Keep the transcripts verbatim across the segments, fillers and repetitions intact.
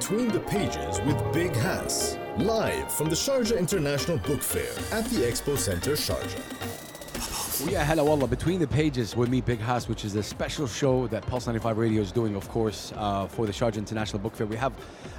Between the Pages with Big Hass, live from the Sharjah International Book Fair at the Expo Center Sharjah. We are Hala Wallah, Between the Pages with me, Big Hass, which is a special show that Pulse ninety-five Radio is doing, of course, uh, for the Sharjah International Book Fair. We have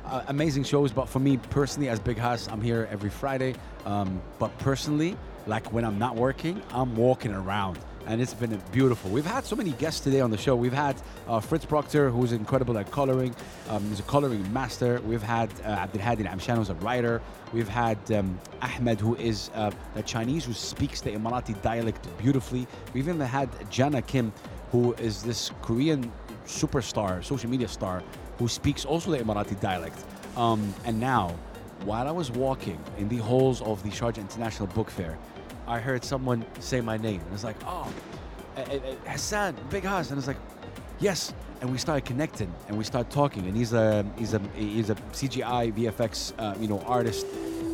uh, amazing shows, but for me personally, as Big Hass, I'm here every Friday. Um, but personally, like when I'm not working, I'm walking around. And it's been beautiful. We've had so many guests today on the show. We've had uh, Fritz Proctor, who's incredible at coloring. Um, he's a coloring master. We've had uh, Abdelhadir Amshan, who's a writer. We've had um, Ahmed, who is uh, a Chinese, who speaks the Emirati dialect beautifully. We've even had Jana Kim, who is this Korean superstar, social media star, who speaks also the Emirati dialect. Um, and now, while I was walking in the halls of the Sharjah International Book Fair, I heard someone say my name. And it's like, oh, Hassan, Big Hass. And it's like, yes. And we started connecting and we started talking. And he's a he's a he's a C G I V F X uh, you know artist,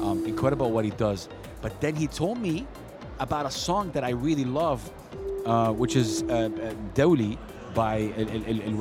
um, incredible what he does. But then he told me about a song that I really love, uh, which is uh, Dawli by El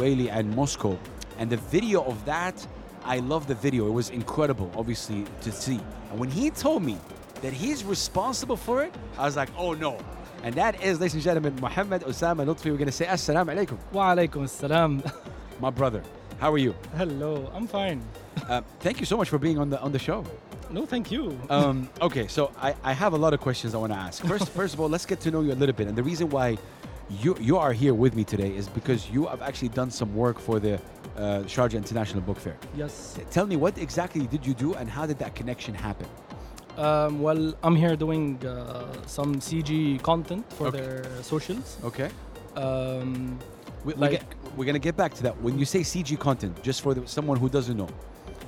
Waili and Moscow. And the video of that, I love the video. It was incredible, obviously, to see. And when he told me that he's responsible for it, I was like, oh no. And that is, ladies and gentlemen, Mohamed Osama Lotfy. We're going to say, Assalamu alaikum. Wa alaikum assalam. My brother, how are you? Hello, I'm fine. Uh, thank you so much for being on the on the show. No, thank you. Um, okay, so I, I have a lot of questions I want to ask. First, first of all, let's get to know you a little bit. And the reason why you you are here with me today is because you have actually done some work for the uh, Sharjah International Book Fair. Yes. Tell me, what exactly did you do and how did that connection happen? Um, well, I'm here doing uh, some C G content for okay. their socials. Okay. Um, we, like, we get, we're going to get back to that. When you say C G content, just for the, someone who doesn't know.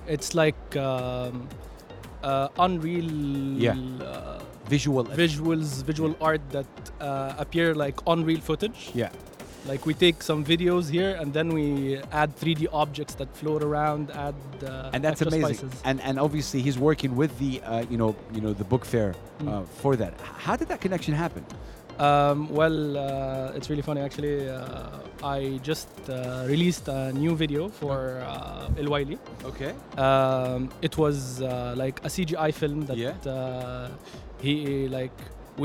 It's like um, uh, unreal yeah. uh, visual visuals, visual yeah. art that uh, appear like unreal footage. Yeah. Like we take some videos here and then we add three D objects that float around, add uh, and that's amazing. Spices. And and obviously he's working with the uh, you know you know the book fair uh, mm. for that. How did that connection happen? Um, well, uh, it's really funny actually. Uh, I just uh, released a new video for uh, El Waili. Okay. Um, it was uh, like a C G I film that yeah. uh, he like.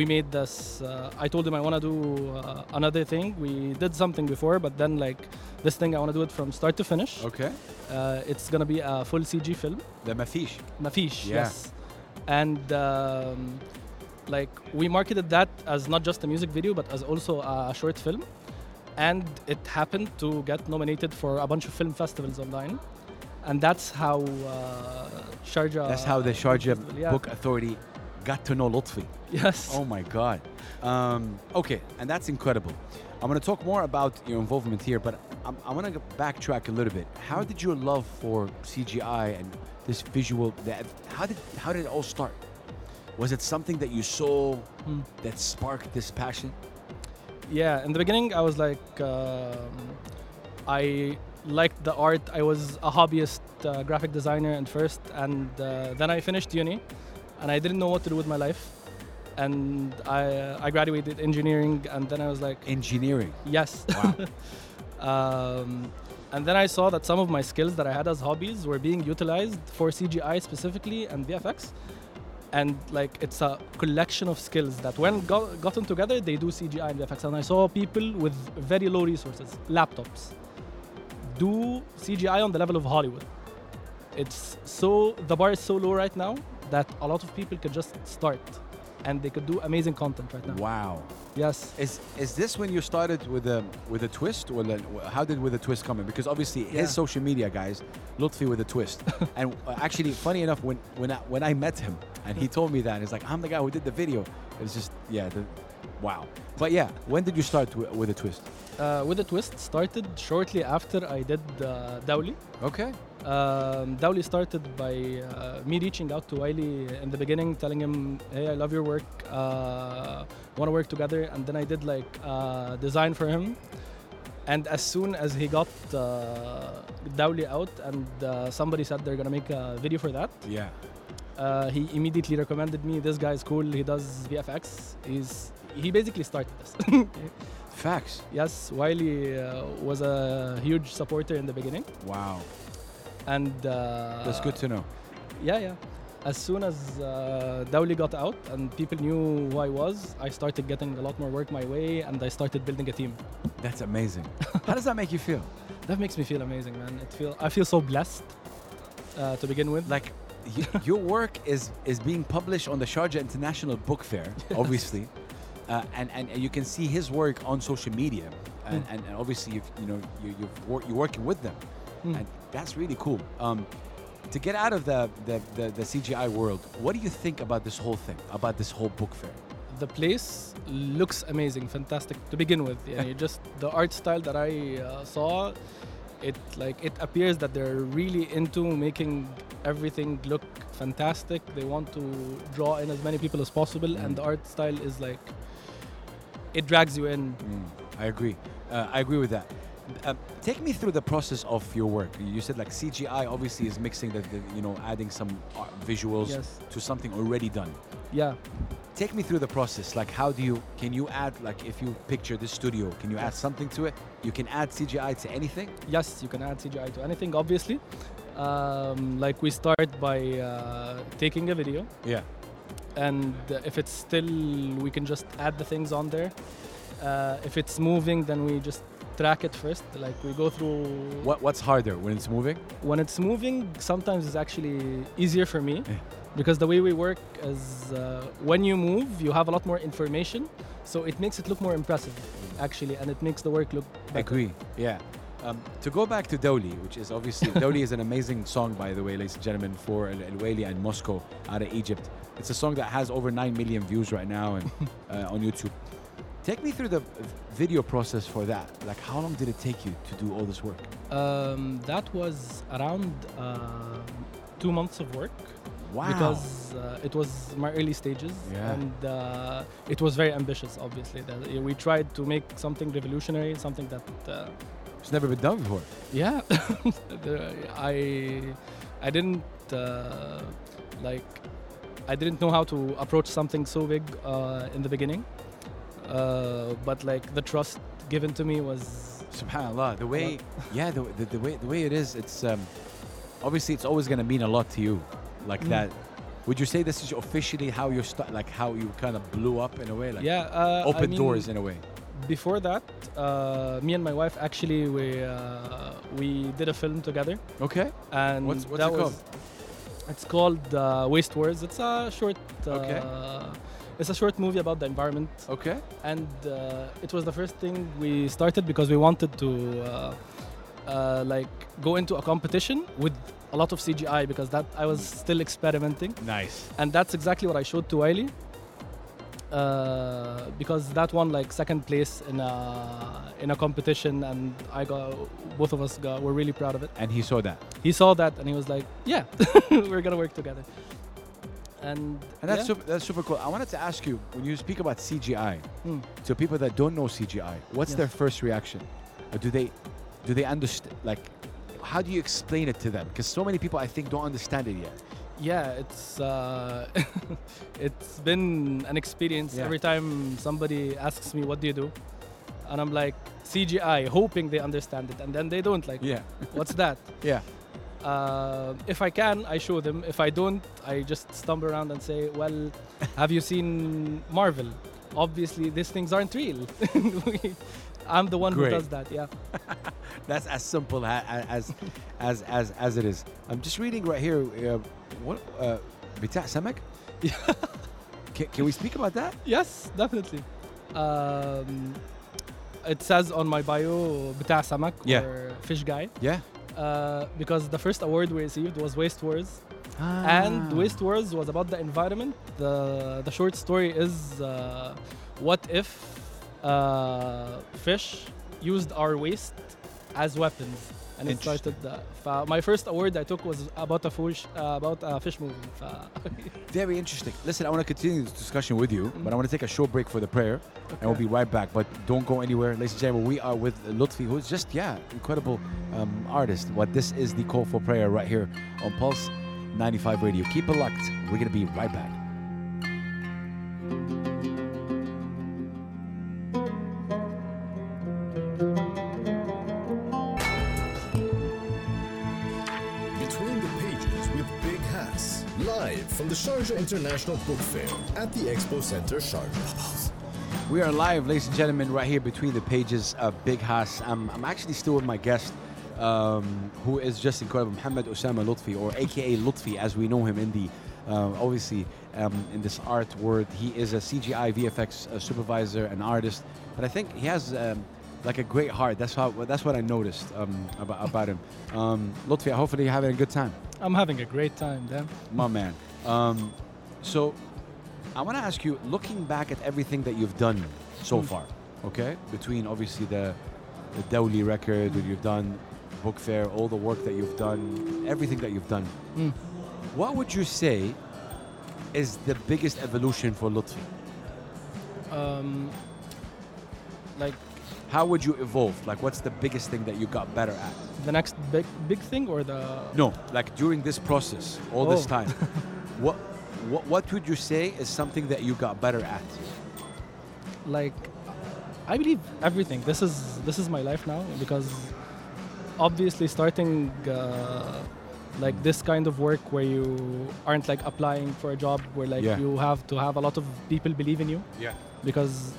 We made this, uh, I told him I want to do uh, another thing. We did something before, but then like this thing, I want to do it from start to finish. Okay. Uh, it's going to be a full C G film. The Mafish. Mafish, yeah. yes. And um, like we marketed that as not just a music video, but as also a short film. And it happened to get nominated for a bunch of film festivals online. And that's how uh, Sharjah... That's how the Sharjah Festival, yeah. Book Authority got to know Lotfy. Yes. Oh my God. Um, okay, and that's incredible. I'm going to talk more about your involvement here, but I'm, I'm going to backtrack a little bit. How did your love for C G I and this visual, that, how did how did it all start? Was it something that you saw hmm. that sparked this passion? Yeah, in the beginning I was like, um, I liked the art. I was a hobbyist uh, graphic designer at first, and uh, then I finished uni. And I didn't know what to do with my life. And I uh, I graduated engineering, and then I was like... Engineering? Yes. Wow. um, and then I saw that some of my skills that I had as hobbies were being utilized for C G I specifically and V F X. And like it's a collection of skills that when go- gotten together, they do C G I and V F X. And I saw people with very low resources, laptops, do C G I on the level of Hollywood. It's so... The bar is so low right now that a lot of people could just start and they could do amazing content right now. Wow. Yes. Is is this when you started with a with a twist? Or the, how did with a twist come in? Because obviously yeah. his social media guys, Lotfy with a twist. And actually, funny enough, when when I, when I met him and he told me that, he's like, I'm the guy who did the video. It was just, yeah, the, wow. But yeah, when did you start w- with a twist? Uh, with a twist started shortly after I did uh, Dawli. Okay. Um, Dawli started by uh, me reaching out to Waili in the beginning, telling him, hey, I love your work, uh, want to work together. And then I did like uh, design for him. And as soon as he got uh, Dawli out and uh, somebody said they're going to make a video for that, yeah, uh, he immediately recommended me, this guy is cool, he does V F X. He's, he basically started this. Facts. Yes, Waili uh, was a huge supporter in the beginning. Wow. And uh, that's good to know. Yeah, yeah. As soon as uh, Dawli got out and people knew who I was, I started getting a lot more work my way, and I started building a team. That's amazing. How does that make you feel? That makes me feel amazing, man. It feel I feel so blessed uh, to begin with. Like, y- your work is is being published on the Sharjah International Book Fair, yes. obviously, uh, and and you can see his work on social media, and, mm. and, and obviously you've, you know you, you've wor- you're working with them, mm. and that's really cool. Um, To get out of the, the, the, the C G I world, what do you think about this whole thing, about this whole book fair? The place looks amazing, fantastic to begin with. Yeah, just the art style that I uh, saw, it like it appears that they're really into making everything look fantastic. They want to draw in as many people as possible, mm. and the art style is like, it drags you in. Mm, I agree. Uh, I agree with that. Uh, take me through the process of your work. You said like C G I obviously is mixing the, the you know adding some art visuals yes. to something already done. Yeah. Take me through the process. Like how do you can you add like if you picture this studio, can you yes. add something to it? You can add C G I to anything? Yes, you can add C G I to anything. Obviously, um, like we start by uh, taking a video. Yeah. And if it's still, we can just add the things on there. Uh, if it's moving, then we just track it first, like we go through. What What's harder, when it's moving? When it's moving, sometimes it's actually easier for me, yeah. because the way we work is uh, when you move, you have a lot more information, so it makes it look more impressive, actually, and it makes the work look better. Agree, yeah. Um, to go back to Dawli, which is obviously, Dawli is an amazing song, by the way, ladies and gentlemen, for El Waili and Moscow out of Egypt. It's a song that has over nine million views right now and uh, on YouTube. Take me through the video process for that. Like, how long did it take you to do all this work? Um, that was around uh, two months of work. Wow. Because uh, it was my early stages. Yeah. And uh, it was very ambitious, obviously. That we tried to make something revolutionary, something that... Uh, it's never been done before. Yeah. I, I didn't, uh, like... I didn't know how to approach something so big uh, in the beginning. Uh, but like the trust given to me was subhanallah the way yeah the, the the way the way it is it's um, obviously it's always going to mean a lot to you like mm. that. Would you say this is officially how you st- like how you kind of blew up in a way, like yeah, uh, open I mean, doors in a way? Before that uh, me and my wife actually we uh, we did a film together. Okay. And what's, what's that it called? Was, it's called uh, Waste Wars. It's a short uh, okay It's a short movie about the environment. Okay. And uh, it was the first thing we started because we wanted to uh, uh, like go into a competition with a lot of C G I because that I was still experimenting. Nice. And that's exactly what I showed to Wiley. Uh, because that won like second place in a in a competition, and I got both of us got, were really proud of it. And he saw that. He saw that, and he was like, "Yeah, we're gonna work together." And, and that's, yeah. super, that's super cool. I wanted to ask you, when you speak about C G I, mm. to people that don't know C G I, what's yes. their first reaction? Or do they do they understand? Like, how do you explain it to them? Because so many people, I think, don't understand it yet. Yeah, it's uh, it's been an experience. Yeah. Every time somebody asks me, what do you do? And I'm like, C G I, hoping they understand it. And then they don't, like, yeah. what's that? Yeah. Uh, if I can, I show them. If I don't, I just stumble around and say, well, have you seen Marvel? Obviously, these things aren't real. I'm the one Great. Who does that, yeah. That's as simple as as, as as it is. I'm just reading right here. Uh, what uh, Bita'a Samak? can, can we speak about that? Yes, definitely. Um, it says on my bio, Bita'a Samak, yeah. or Fish Guy. Yeah. Uh, because the first award we received was Waste Wars, ah. and Waste Wars was about the environment. The the short story is uh, what if uh, fish used our waste as weapons, and it started. The, fa- my first award I took was about a fish uh, about a fish movie. Fa- Very interesting. Listen, I want to continue this discussion with you, mm-hmm. but I want to take a short break for the prayer, okay. and we'll be right back. But don't go anywhere, ladies and gentlemen. We are with Lotfy, who's just yeah, incredible. Um, artist. What this is the call for prayer right here on Pulse ninety-five Radio. Keep it locked. We're gonna be right back. live from the Sharjah International Book Fair at the Expo Center Sharjah. We are live, ladies and gentlemen, right here between the pages of Big Hass. I'm, I'm actually still with my guest, um, who is just incredible, Mohamed Osama Lotfy, or A K A Lotfy, as we know him in the, uh, obviously, um, in this art world. He is a C G I V F X uh, supervisor, an artist, but I think he has... Um, like a great heart. That's how. That's what I noticed um, about, about him. Um, Lotfy, hopefully you're having a good time. I'm having a great time, damn. My man. Um, so I want to ask you, looking back at everything that you've done so mm. far, okay? Between obviously the, the Dawli record that you've done, book fair, all the work that you've done, everything that you've done. Mm. What would you say is the biggest evolution for Lotfy? Um, like. How would you evolve? Like, what's the biggest thing that you got better at? The next big big thing or the... No, like during this process, all oh. this time, what, what what would you say is something that you got better at? Like, I believe everything. This is this is my life now, because obviously starting uh, like this kind of work where you aren't like applying for a job, where like yeah. you have to have a lot of people believe in you. Yeah. Because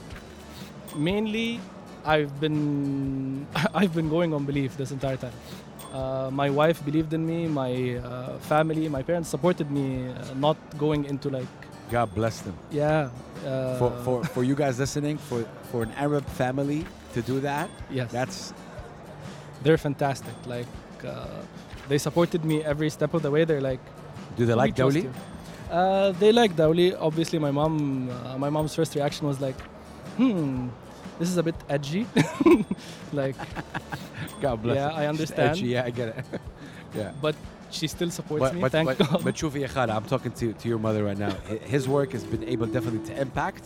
mainly... I've been I've been going on belief this entire time. Uh, my wife believed in me. My uh, family, my parents supported me. Uh, not going into like. God bless them. Yeah. Uh, for for for you guys listening, for for an Arab family to do that. Yes. That's. They're fantastic. Like uh, they supported me every step of the way. They're like. Do they like Dawli? Uh, they like Dawli. Obviously, my mom. Uh, my mom's first reaction was like, hmm. This is a bit edgy, like, God bless yeah, I understand. Edgy, yeah, I get it. yeah, but she still supports but, me. But, thank but, God. But Shufi Khala, I'm talking to to your mother right now. His work has been able definitely to impact,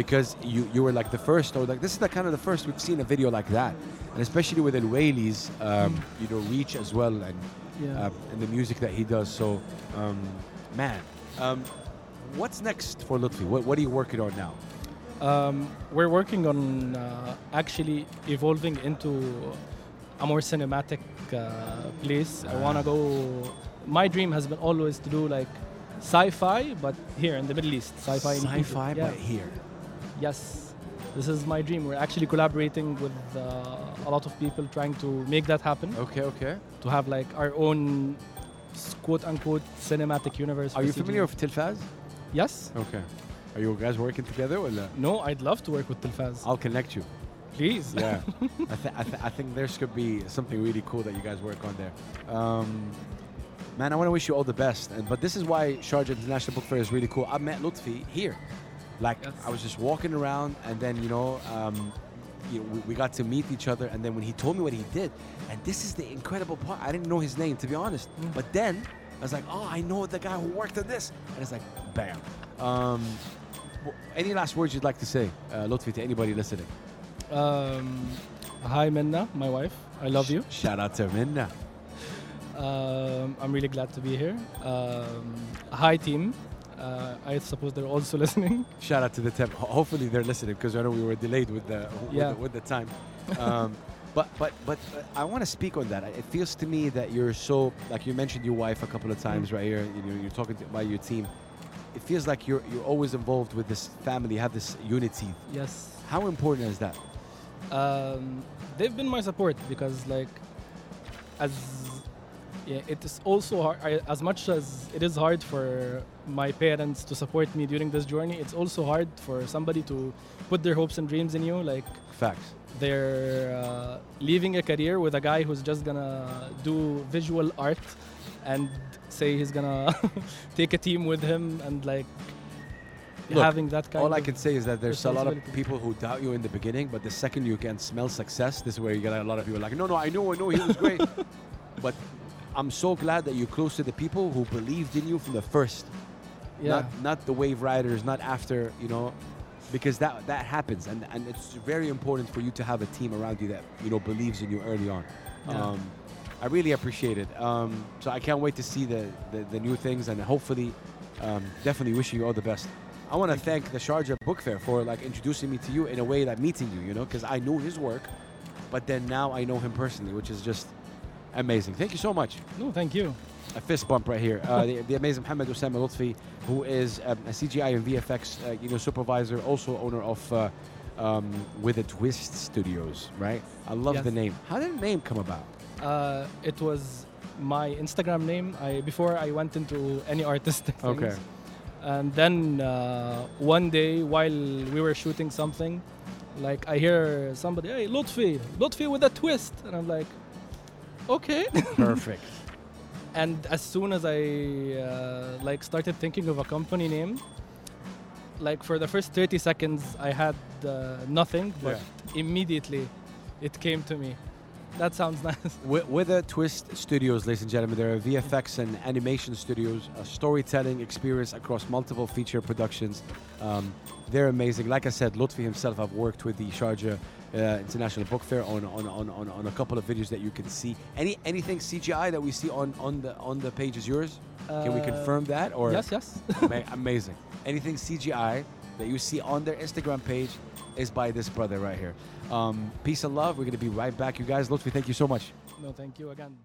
because you you were like the first, or like this is the kind of the first we've seen a video like that, and especially with El Waili's, um, mm. you know, reach as well, and yeah. um, and the music that he does. So, um, man, um, what's next for Lotfy? What what are you working on now? Um, we're working on uh, actually evolving into a more cinematic uh, place. I want to go... My dream has been always to do like sci-fi, but here in the Middle East. Sci-fi, sci-fi in yeah. but here. Yes. This is my dream. We're actually collaborating with uh, a lot of people trying to make that happen. Okay, okay. To have like our own quote-unquote cinematic universe. Are you familiar with Telfaz? Yes. Okay. Are you guys working together or no? No, I'd love to work with Telfaz. I'll connect you. Please. Yeah. I, th- I, th- I think there's could be something really cool that you guys work on there. Um, man, I want to wish you all the best. And, but this is why Sharjah International Book Fair is really cool. I met Lotfy here. Like, yes. I was just walking around, and then, you know, um, you know we, we got to meet each other. And then when he told me what he did, and this is the incredible part. I didn't know his name, to be honest. Mm. But then I was like, oh, I know the guy who worked on this. And it's like, bam. Um... Any last words you'd like to say, uh, Lotfy, to anybody listening? Um, hi, Minna, my wife. I love Sh- you. Shout out to Minna. um, I'm really glad to be here. Um, hi, team. Uh, I suppose they're also listening. Shout out to the team. Hopefully they're listening, because I know we were delayed with the with, yeah. the, with the time. Um, but but but I want to speak on that. It feels to me that you're so, like you mentioned your wife a couple of times mm. right here. You know, you're talking to, about your team. It feels like you're you're always involved with this family, have this unity. Yes. How important is that? Um, they've been my support, because like, as yeah, it is also hard. I, as much as it is hard for my parents to support me during this journey, it's also hard for somebody to put their hopes and dreams in you. Like, facts. They're uh, leaving a career with a guy who's just gonna do visual art, and say he's gonna take a team with him, and like Look, having that kind all of I can say is that there's a lot of people who doubt you in the beginning, but the second you can smell success, this is where you get a lot of people like, no, no, I know, I know, he was great. But I'm so glad that you're close to the people who believed in you from the first. Yeah. Not, not the wave riders, not after, you know, because that that happens, and, and it's very important for you to have a team around you that, you know, believes in you early on. Yeah. Um, I really appreciate it. Um, so I can't wait to see the, the, the new things, and hopefully, um, definitely wishing you all the best. I want to thank, thank the Sharjah Book Fair for like introducing me to you in a way that meeting you, you know, because I knew his work, but then now I know him personally, which is just Amazing. Thank you so much. No, thank you. A fist bump right here. Uh, the, the amazing Mohamed Osama Lotfy, who is um, a C G I and V F X uh, you know, supervisor, also owner of uh, um, With a Twist Studios, right? I love yes. the name. How did the name come about? Uh, it was my Instagram name I, before I went into any artistic things. Okay. And then uh, one day while we were shooting something, like I hear somebody, hey, Lotfy, Lotfy with a twist. And I'm like, okay. Perfect. And as soon as I uh, like started thinking of a company name, like for the first thirty seconds I had uh, nothing, but yeah. immediately it came to me. That sounds nice. With, with a Twist Studios, ladies and gentlemen, there are V F X and animation studios, a storytelling experience across multiple feature productions. Um, they're amazing. Like I said, Lotfy himself, I've worked with the Sharjah uh, International Book Fair on, on, on, on, on a couple of videos that you can see. Any anything C G I that we see on, on the on the page is yours? Uh, can we confirm that? Or yes, yes. ama- amazing. Anything C G I that you see on their Instagram page is by this brother right here. Um, peace and love. We're going to be right back, you guys. Lotfy, thank you so much. No, thank you again.